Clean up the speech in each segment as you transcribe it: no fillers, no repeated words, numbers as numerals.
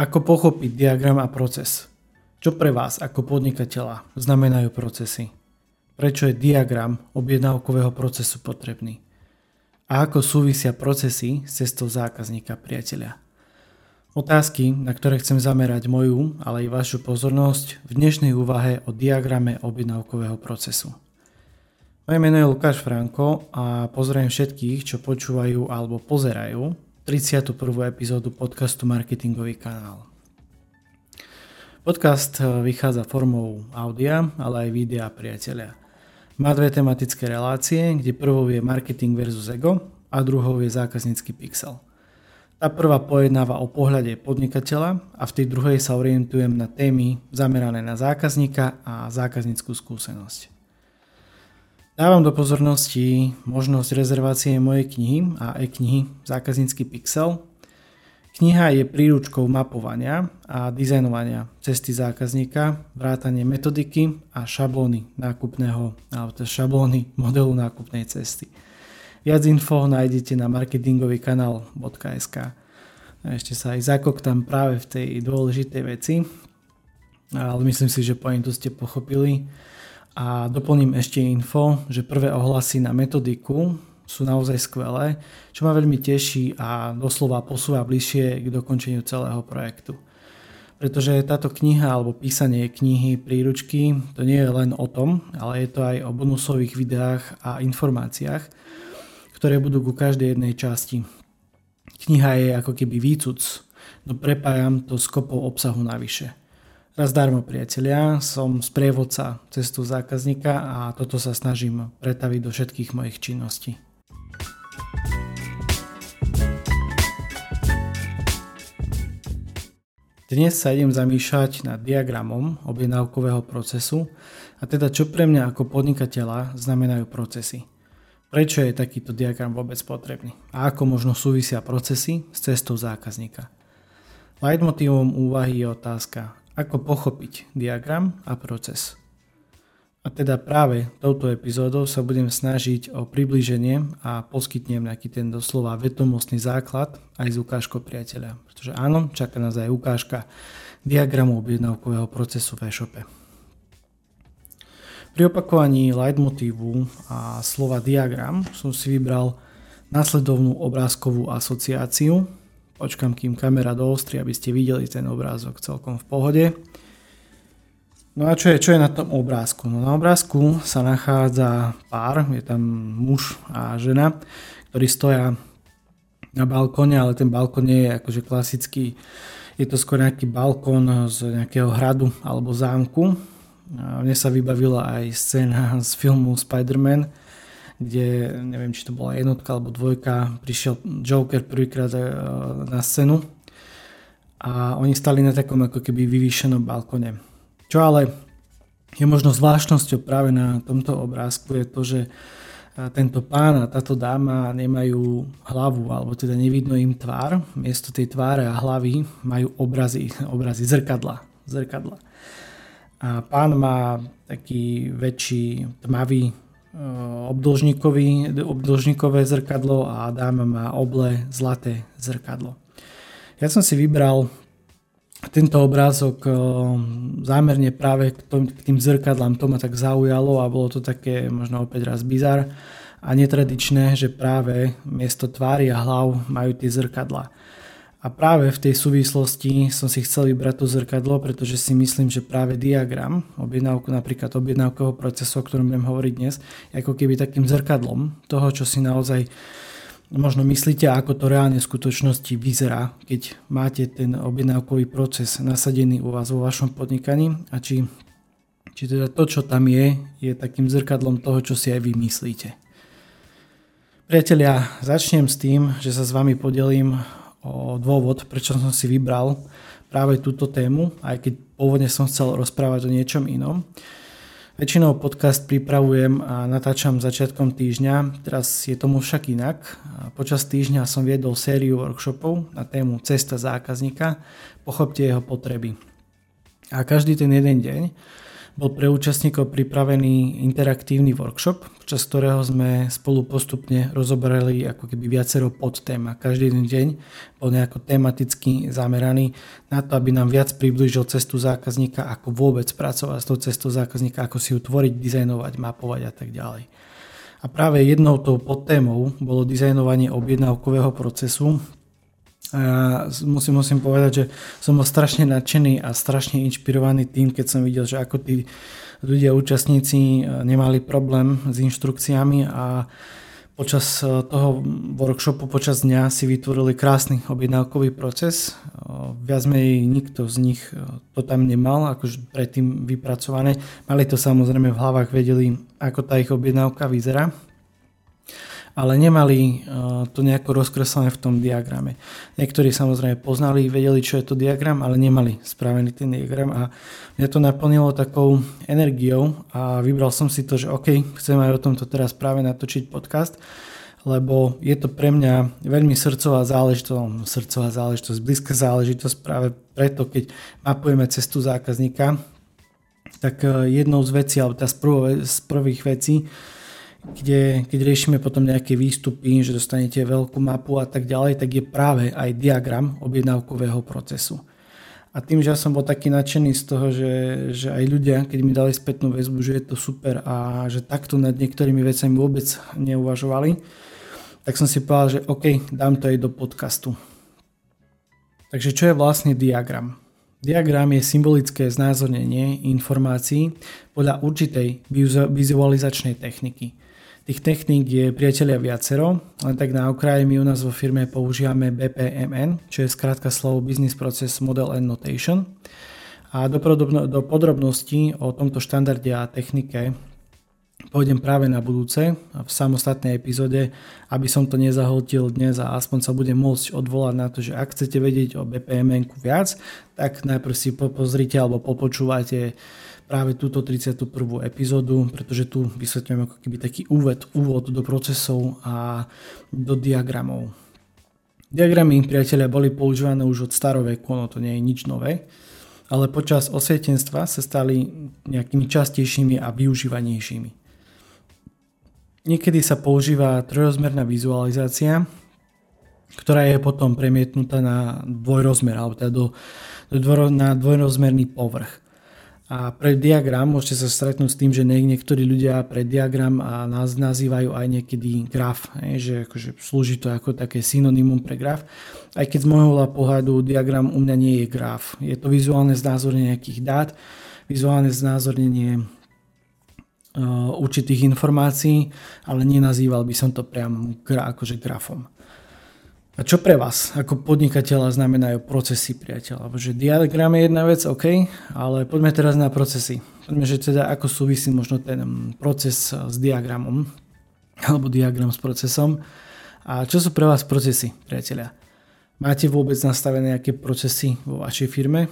Ako pochopiť diagram a proces? Čo pre vás ako podnikateľa znamenajú procesy? Prečo je diagram objednávkového procesu potrebný? A ako súvisia procesy s cestou zákazníka priateľa? Otázky, na ktoré chcem zamerať moju, ale i vašu pozornosť v dnešnej úvahe o diagrame objednávkového procesu. Moje meno je Lukáš Franko a pozdravím všetkých, čo počúvajú alebo pozerajú 31. epizódu podcastu Marketingový kanál. Podcast vychádza formou audia, ale aj videa priateľa. Má dve tematické relácie, kde prvou je marketing versus ego a druhou je zákaznícky pixel. Tá prvá pojednáva o pohľade podnikateľa a v tej druhej sa orientujem na témy zamerané na zákazníka a zákazníckú skúsenosť. Dávam do pozornosti možnosť rezervácie mojej knihy a e-knihy Zákaznícky pixel. Kniha je príručkou mapovania a dizajnovania cesty zákazníka, vrátane metodiky a šablóny nákupného, alebo šablóny modelu nákupnej cesty. Viac info nájdete na marketingovýkanál.sk. Ešte sa aj zakoktám práve v tej dôležitej veci, ale myslím si, že pointu ste pochopili. A doplním ešte info, že prvé ohlasy na metodiku sú naozaj skvelé, čo ma veľmi teší a doslova posúva bližšie k dokončeniu celého projektu. Pretože táto kniha alebo písanie knihy, príručky, to nie je len o tom, ale je to aj o bonusových videách a informáciách, ktoré budú ku každej jednej časti. Kniha je ako keby výcuc, no prepájam to s kopou obsahu navyše. Raz darmo, priatelia, som sprievodca cestu zákazníka a toto sa snažím pretaviť do všetkých mojich činností. Dnes sa idem zamýšľať nad diagramom objednávkového procesu a teda čo pre mňa ako podnikateľa znamenajú procesy. Prečo je takýto diagram vôbec potrebný a ako možno súvisia procesy s cestou zákazníka. Leitmotívom úvahy je otázka, ako pochopiť diagram a proces. A teda práve touto epizódou sa budem snažiť o priblíženie a poskytnem nejaký ten doslova vedomostný základ aj z ukážkou priateľa. Pretože áno, čaká nás aj ukážka diagramu objednávkového procesu v e-shope. Pri opakovaní leitmotívu a slova diagram som si vybral nasledovnú obrázkovú asociáciu. Počkám, kým kamera doostri, aby ste videli ten obrázok celkom v pohode. No a čo je na tom obrázku? No na obrázku sa nachádza pár, je tam muž a žena, ktorí stoja na balkóne, ale ten balkón nie je akože klasický, je to skôr nejaký balkón z nejakého hradu alebo zámku. A mne sa vybavila aj scéna z filmu Spider-Man, kde, neviem, či to bola jednotka alebo dvojka, prišiel Joker prvýkrát na scénu a oni stali na takom ako keby vyvýšenom balkone. Čo ale je možno zvláštnosťou práve na tomto obrázku je to, že tento pán a táto dáma nemajú hlavu, alebo teda nevidno im tvár. Miesto tej tváre a hlavy majú obrazy zrkadla. A pán má taký väčší tmavý obdĺžnikové zrkadlo a dáma má oblé zlaté zrkadlo. Ja som si vybral tento obrázok zámerne práve k tým zrkadlám, to ma tak zaujalo a bolo to také možno opäť raz bizar a netradičné, že práve miesto tvári a hlav majú tie zrkadlá. A práve v tej súvislosti som si chcel vybrať to zrkadlo, pretože si myslím, že práve diagram objednávkového procesu, o ktorom budem hovoriť dnes, je ako keby takým zrkadlom toho, čo si naozaj možno myslíte, ako to reálne v skutočnosti vyzerá, keď máte ten objednávkový proces nasadený u vás vo vašom podnikaní a či teda to, čo tam je takým zrkadlom toho, čo si aj vy myslíte. Priatelia, začnem s tým, že sa s vami podelím o dôvod, prečo som si vybral práve túto tému, aj keď pôvodne som chcel rozprávať o niečom inom. Väčšinou podcast pripravujem a natáčam začiatkom týždňa, teraz je tomu však inak. Počas týždňa som viedol sériu workshopov na tému Cesta zákazníka, pochopte jeho potreby. A každý ten jeden deň Bol pre účastníkov pripravený interaktívny workshop, počas ktorého sme spolu postupne rozoberali ako keby viacero podtém. Každý deň bol nejako tematicky zameraný na to, aby nám viac priblížil cestu zákazníka, ako vôbec pracovať s tou cestou zákazníka, ako si ju tvoriť, dizajnovať, mapovať a tak ďalej. A práve jednou tou podtémou bolo dizajnovanie objednávkového procesu. A musím povedať, že som bol strašne nadšený a strašne inšpirovaný tým, keď som videl, že ako tí ľudia, účastníci nemali problém s inštrukciami a počas toho workshopu, počas dňa si vytvorili krásny objednávkový proces. Viac menej nikto z nich to tam nemal, akože predtým vypracované. Mali to samozrejme v hlavách, vedeli, ako tá ich objednávka vyzerá, ale nemali to nejako rozkreslené v tom diagrame. Niektorí samozrejme poznali, vedeli, čo je to diagram, ale nemali spravený ten diagram a mňa to naplnilo takou energiou a vybral som si to, že OK, chcem aj o tomto teraz práve natočiť podcast, lebo je to pre mňa veľmi srdcová záležitosť, blízka záležitosť práve preto, keď mapujeme cestu zákazníka, tak jednou z vecí, alebo tá z prvých vecí, keď riešime potom nejaké výstupy, že dostanete veľkú mapu a tak ďalej, tak je práve aj diagram objednávkového procesu. A tým, že ja som bol taký nadšený z toho, že aj ľudia, keď mi dali spätnú väzbu, že je to super a že takto nad niektorými vecami vôbec neuvažovali, tak som si povedal, že OK, dám to aj do podcastu. Takže čo je vlastne diagram? Diagram je symbolické znázornenie informácií podľa určitej vizualizačnej techniky. Tých techník je, priatelia, viacero, len tak na okraji my u nás vo firme používame BPMN, čo je skrátka slovo Business Process Model and Notation. A do podrobností o tomto štandarde a technike pôjdem práve na budúce, v samostatnej epizóde, aby som to nezahltil dnes a aspoň sa budem môcť odvolať na to, že ak chcete vedieť o BPMN-ku viac, tak najprv si pozrite alebo popočúvate práve túto 31. epizódu, pretože tu vysvetľujem ako keby taký úvod do procesov a do diagramov. Diagramy, priatelia, boli používané už od staroveku, ono to nie je nič nové, ale počas osvietenstva sa stali nejakými častejšími a využívanejšími. Niekedy sa používa trojrozmerná vizualizácia, ktorá je potom premietnutá na dvojrozmer, alebo teda na dvojrozmerný povrch. A pre diagram môžete sa stretnúť s tým, že niektorí ľudia pre diagram a nás nazývajú aj niekedy graf, že akože slúži to ako také synonymum pre graf. Aj keď z môjho pohľadu diagram u mňa nie je graf. Je to vizuálne znázornenie nejakých dát, vizuálne znázornenie určitých informácií, ale nenazýval by som to priam akože grafom. A čo pre vás ako podnikateľa znamenajú procesy, priateľa? Že diagram je jedna vec, OK, ale poďme teraz na procesy. Poďme, že teda ako súvisí možno ten proces s diagramom, alebo diagram s procesom. A čo sú pre vás procesy, priateľa? Máte vôbec nastavené nejaké procesy vo vašej firme?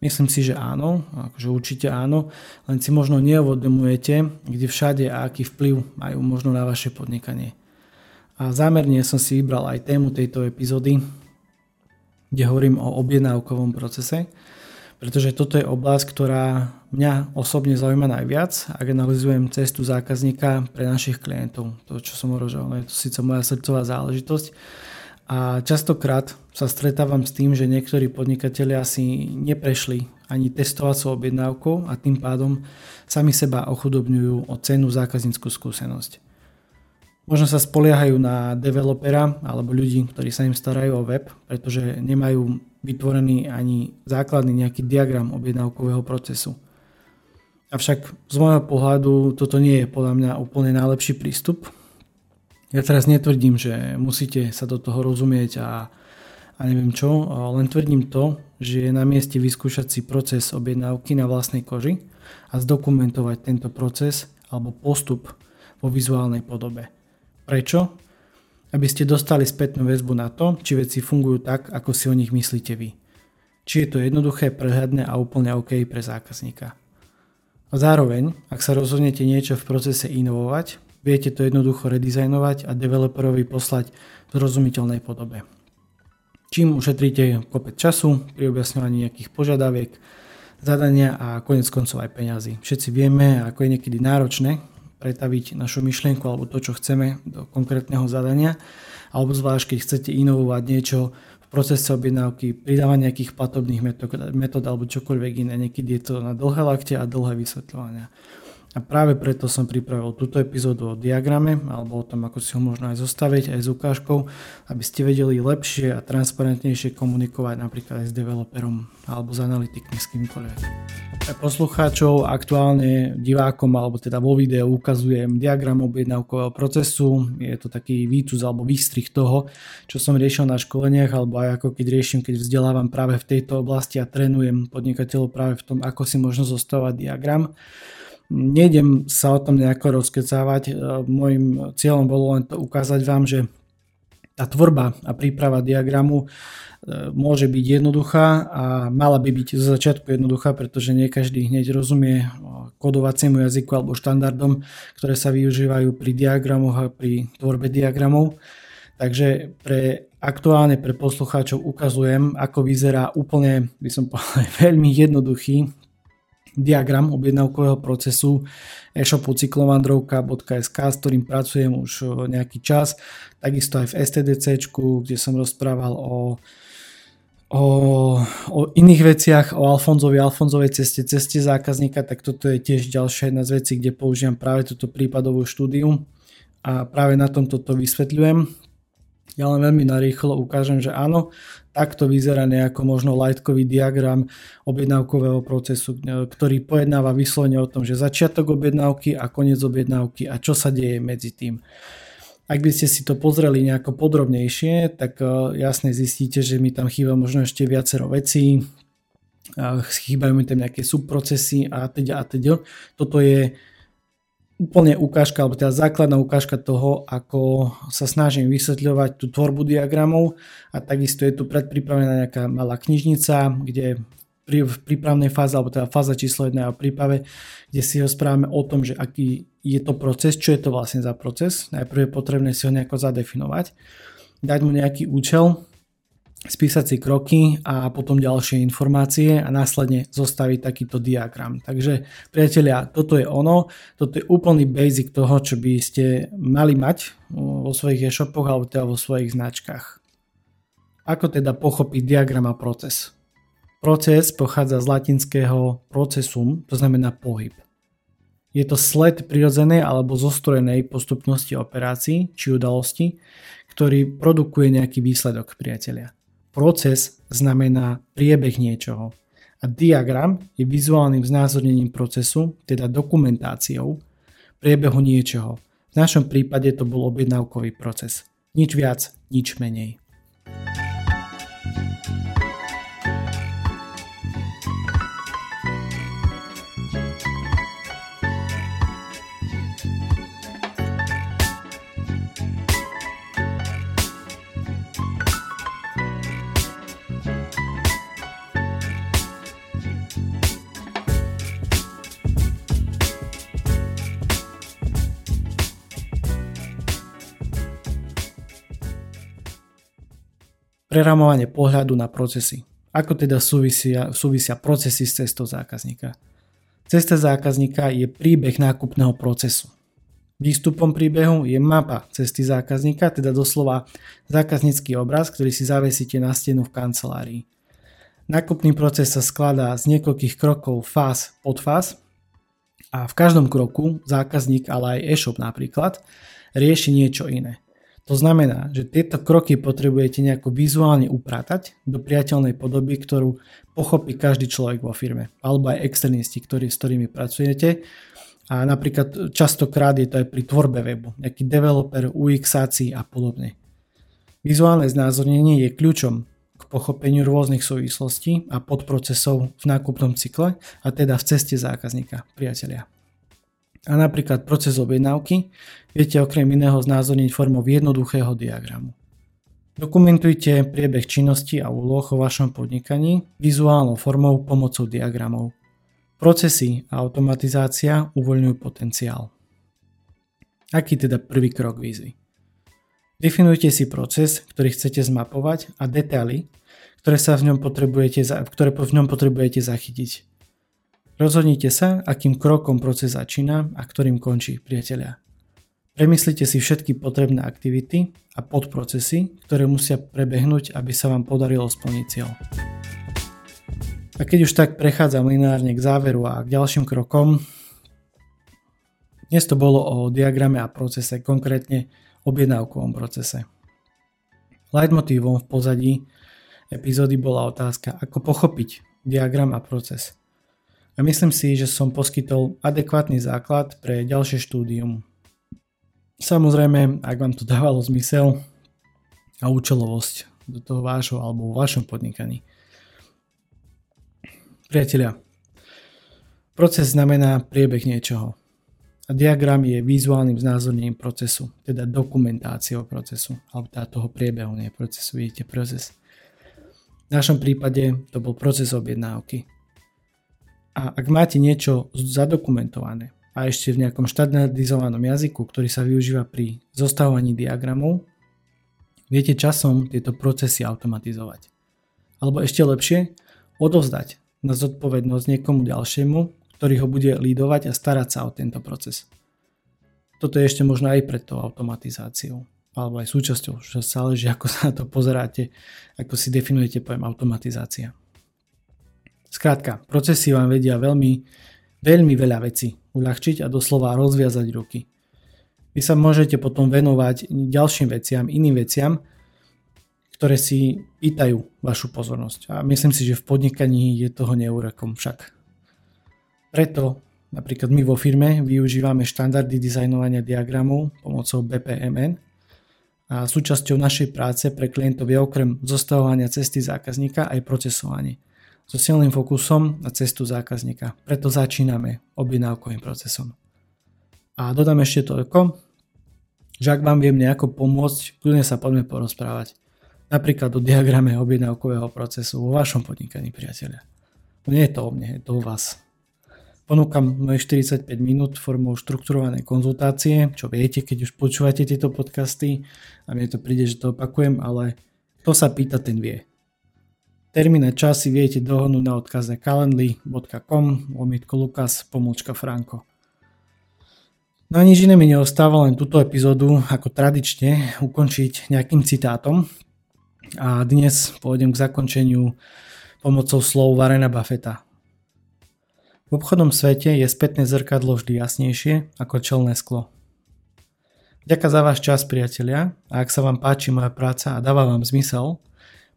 Myslím si, že áno, akože určite áno, len si možno neuvedomujete, kde všade a aký vplyv majú možno na vaše podnikanie. A zámerne som si vybral aj tému tejto epizódy, kde hovorím o objednávkovom procese, pretože toto je oblasť, ktorá mňa osobne zaujíma najviac, ak analyzujem cestu zákazníka pre našich klientov. To, čo som hovoril, je to síce moja srdcová záležitosť. A častokrát sa stretávam s tým, že niektorí podnikatelia si neprešli ani testovacou objednávkou a tým pádom sami seba ochudobňujú o cennú zákazníckú skúsenosť. Možno sa spoliehajú na developera alebo ľudí, ktorí sa im starajú o web, pretože nemajú vytvorený ani základný nejaký diagram objednávkového procesu. Avšak z môjho pohľadu toto nie je podľa mňa úplne najlepší prístup. Ja teraz netvrdím, že musíte sa do toho rozumieť a neviem čo, len tvrdím to, že je na mieste vyskúšať si proces objednávky na vlastnej koži a zdokumentovať tento proces alebo postup vo vizuálnej podobe. Prečo? Aby ste dostali spätnú väzbu na to, či veci fungujú tak, ako si o nich myslíte vy. Či je to jednoduché, prehľadné a úplne OK pre zákazníka. A zároveň, ak sa rozhodnete niečo v procese inovovať, viete to jednoducho redizajnovať a developerovi poslať v zrozumiteľnej podobe. Čím ušetríte kopec času pri objasňovaní nejakých požiadaviek, zadania a koniec koncov aj peňazí. Všetci vieme, ako je niekedy náročné pretaviť našu myšlienku alebo to, čo chceme do konkrétneho zadania, alebo zvlášť, keď chcete inovovať niečo v procese objednávky, pridávania nejakých platobných metód alebo čokoľvek iné. Niekedy je to na dlhé lakte a dlhé vysvetľovania. A práve preto som pripravil túto epizódu o diagrame alebo o tom, ako si ho možno aj zostaviť aj s ukážkou, aby ste vedeli lepšie a transparentnejšie komunikovať napríklad aj s developerom alebo s analytikmi, s kýmkoľvek. Pre poslucháčov, aktuálne divákom alebo teda vo videu ukazujem diagram objednávkového procesu. Je to taký výcud alebo výstrih toho, čo som riešil na školeniach alebo aj ako keď riešim, keď vzdelávam práve v tejto oblasti a trénujem podnikateľov práve v tom, ako si možno zostavovať diagram. Nejdem sa o tom nejako rozkecávať, môjim cieľom bolo len to ukázať vám, že tá tvorba a príprava diagramu môže byť jednoduchá a mala by byť zo začiatku jednoduchá, pretože nie každý hneď rozumie kodovaciemu jazyku alebo štandardom, ktoré sa využívajú pri diagramoch a pri tvorbe diagramov. Takže aktuálne pre poslucháčov ukazujem, ako vyzerá úplne, by som povedal, veľmi jednoduchý diagram objednávkového procesu e-shopu cyklovandrovka.sk, s ktorým pracujem už nejaký čas, takisto aj v STDCčku, kde som rozprával o iných veciach, o Alfonzovej ceste zákazníka, tak toto je tiež ďalšia jedna z vecí, kde používam práve túto prípadovú štúdiu a práve na tom toto vysvetľujem. Ja len veľmi narýchlo ukážem, že áno, takto vyzerá nejako možno lightkový diagram objednávkového procesu, ktorý pojednáva vyslovene o tom, že začiatok objednávky a koniec objednávky a čo sa deje medzi tým. Ak by ste si to pozreli nejako podrobnejšie, tak jasne zistíte, že mi tam chýba možno ešte viacero vecí, chýbajú mi tam nejaké subprocesy a teda a teda. Toto je úplne ukážka, alebo teda základná ukážka toho, ako sa snažím vysvetľovať tú tvorbu diagramov a takisto je tu predpripravená nejaká malá knižnica, kde v prípravnej fáze, alebo teda fáza číslo 1 a príprave, kde si rozprávame o tom, že aký je to proces, čo je to vlastne za proces. Najprv je potrebné si ho nejako zadefinovať, dať mu nejaký účel, spísať si kroky a potom ďalšie informácie a následne zostaviť takýto diagram. Takže priatelia, toto je ono, toto je úplný basic toho, čo by ste mali mať vo svojich e-shopoch alebo teda vo svojich značkách. Ako teda pochopiť diagram a proces? Proces pochádza z latinského procesum, to znamená pohyb. Je to sled prirodzenej alebo zostrojenej postupnosti operácií či udalostí, ktorý produkuje nejaký výsledok, priatelia. Proces znamená priebeh niečoho a diagram je vizuálnym znázornením procesu, teda dokumentáciou priebehu niečoho. V našom prípade to bol objednávkový proces. Nič viac, nič menej. Preramovanie pohľadu na procesy. Ako teda súvisia procesy s cestou zákazníka? Cesta zákazníka je príbeh nákupného procesu. Výstupom príbehu je mapa cesty zákazníka, teda doslova zákaznícky obraz, ktorý si zavesíte na stenu v kancelárii. Nákupný proces sa skladá z niekoľkých krokov, fáz, podfáz a v každom kroku zákazník, ale aj e-shop napríklad, rieši niečo iné. To znamená, že tieto kroky potrebujete nejako vizuálne upratať do priateľnej podoby, ktorú pochopí každý človek vo firme, alebo aj externisti, s ktorými pracujete. A napríklad častokrát je to aj pri tvorbe webu, nejaký developer, UX-áci a podobne. Vizuálne znázornenie je kľúčom k pochopeniu rôznych súvislostí a podprocesov v nákupnom cykle, a teda v ceste zákazníka, priatelia. A napríklad proces objednávky viete okrem iného znázorniť formou jednoduchého diagramu. Dokumentujte priebeh činnosti a úloh vo vašom podnikaní vizuálnou formou pomocou diagramov. Procesy a automatizácia uvoľňujú potenciál. Aký teda prvý krok výzvy? Definujte si proces, ktorý chcete zmapovať a detaily, ktoré v ňom potrebujete zachytiť. Rozhodnite sa, akým krokom proces začína a ktorým končí, priatelia. Premyslite si všetky potrebné aktivity a podprocesy, ktoré musia prebehnúť, aby sa vám podarilo splniť cieľ. A keď už tak prechádzam lineárne k záveru a k ďalším krokom, dnes to bolo o diagrame a procese, konkrétne objednávkovom procese. Leitmotívom v pozadí epizódy bola otázka, ako pochopiť diagram a proces. A myslím si, že som poskytol adekvátny základ pre ďalšie štúdium. Samozrejme, ak vám to dávalo zmysel a účelovosť do toho vášho alebo vo vašom podnikaní. Priatelia, proces znamená priebeh niečoho. A diagram je vizuálnym znázornením procesu, teda dokumentáciou procesu, alebo toho priebehu, nie procesu, vidíte proces. V našom prípade to bol proces objednávky. A ak máte niečo zadokumentované a ešte v nejakom štandardizovanom jazyku, ktorý sa využíva pri zostavovaní diagramov, viete časom tieto procesy automatizovať. Alebo ešte lepšie, odovzdať na zodpovednosť niekomu ďalšiemu, ktorý ho bude lídovať a starať sa o tento proces. Toto je ešte možno aj pred tou automatizáciou, alebo aj súčasťou, čo sa záleží, ako sa na to pozeráte, ako si definujete pojem automatizácia. Skrátka, procesy vám vedia veľmi veľa vecí uľahčiť a doslova rozviazať ruky. Vy sa môžete potom venovať ďalším veciam, iným veciam, ktoré si pýtajú vašu pozornosť. A myslím si, že v podnikaní je toho neúrekom však. Preto napríklad my vo firme využívame štandardy dizajnovania diagramov pomocou BPMN a súčasťou našej práce pre klientov je okrem zostavovania cesty zákazníka aj procesovanie so silným fokusom na cestu zákazníka. Preto začíname objednávkovým procesom. A dodám ešte toľko, že ak vám viem nejako pomôcť, kľudne sa poďme porozprávať. Napríklad o diagrame objednávkového procesu vo vašom podnikaní, priatelia. Nie je to o mne, je to o vás. Ponúkam moje 45 minút formou štrukturovanej konzultácie, čo viete, keď už počúvate tieto podcasty a mne to príde, že to opakujem, ale kto sa pýta, ten vie. Termín a čas si viete dohodnúť na odkaze calendly.com/Lukas-Franko. No a nič iné mi neostáva len túto epizódu ako tradične ukončiť nejakým citátom a dnes pôjdem k zakončeniu pomocou slov Warrena Buffetta. V obchodnom svete je spätné zrkadlo vždy jasnejšie ako čelné sklo. Ďakujem za váš čas, priatelia, a ak sa vám páči moja práca a dáva vám zmysel,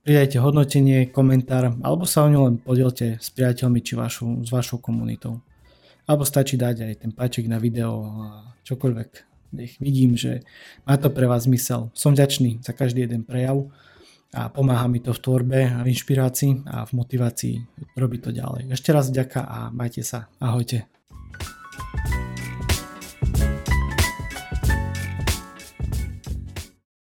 pridajte hodnotenie, komentár alebo sa o ňu len podielte s priateľmi či s vašou komunitou. Alebo stačí dať aj ten páčik na video a čokoľvek. Nech vidím, že má to pre vás zmysel. Som vďačný za každý jeden prejav a pomáha mi to v tvorbe a v inšpirácii a v motivácii robiť to ďalej. Ešte raz vďaka a majte sa. Ahojte.